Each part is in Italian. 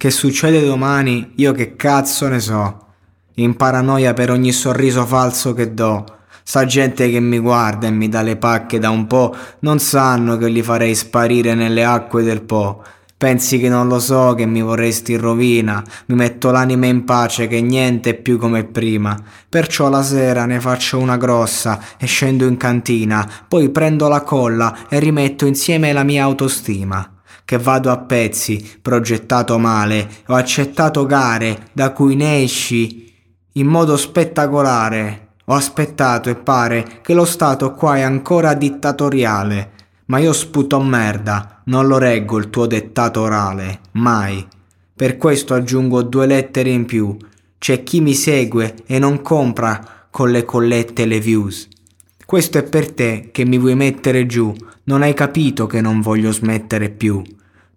che succede domani, io che cazzo ne so. In paranoia per ogni sorriso falso che do. Sa gente che mi guarda e mi dà le pacche da un po', non sanno che li farei sparire nelle acque del Po. Pensi che non lo so che mi vorresti in rovina, mi metto l'anima in pace che niente è più come prima. Perciò la sera ne faccio una grossa e scendo in cantina, poi prendo la colla e rimetto insieme la mia autostima. Che vado a pezzi, progettato male, ho accettato gare da cui ne esci in modo spettacolare. Ho aspettato e pare che lo stato qua è ancora dittatoriale, ma io sputo merda, non lo reggo il tuo dettato orale, mai. Per questo aggiungo 2 lettere in più, c'è chi mi segue e non compra con le collette le views. Questo è per te che mi vuoi mettere giù, non hai capito che non voglio smettere più.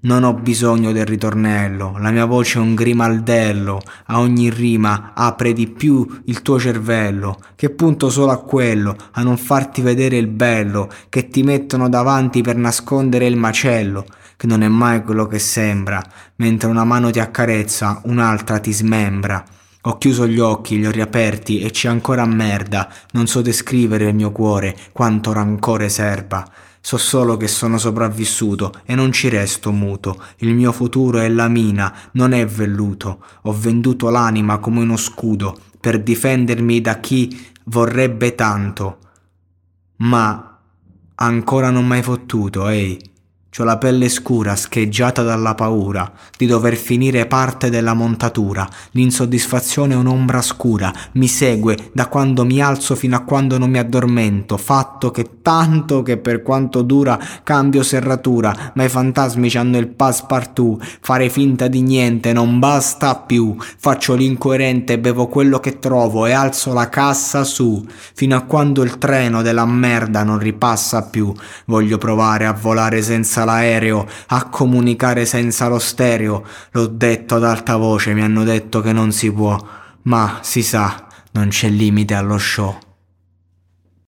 Non ho bisogno del ritornello, la mia voce è un grimaldello, a ogni rima apre di più il tuo cervello, che punto solo a quello, a non farti vedere il bello, che ti mettono davanti per nascondere il macello, che non è mai quello che sembra, mentre una mano ti accarezza, un'altra ti smembra. Ho chiuso gli occhi, li ho riaperti e c'è ancora merda. Non so descrivere il mio cuore, quanto rancore serba. So solo che sono sopravvissuto e non ci resto muto. Il mio futuro è la mina, non è velluto. Ho venduto l'anima come uno scudo per difendermi da chi vorrebbe tanto. Ma ancora non m'hai fottuto, ehi. C'ho la pelle scura, scheggiata dalla paura di dover finire parte della montatura. L'insoddisfazione è un'ombra scura, mi segue da quando mi alzo fino a quando non mi addormento. Fatto che tanto che per quanto dura cambio serratura, ma i fantasmi c'hanno il passepartout. Fare finta di niente non basta più. Faccio l'incoerente, bevo quello che trovo e alzo la cassa su. Fino a quando il treno della merda non ripassa più. Voglio provare a volare senza l'aereo, a comunicare senza lo stereo. L'ho detto ad alta voce, mi hanno detto che non si può, ma si sa, non c'è limite allo show.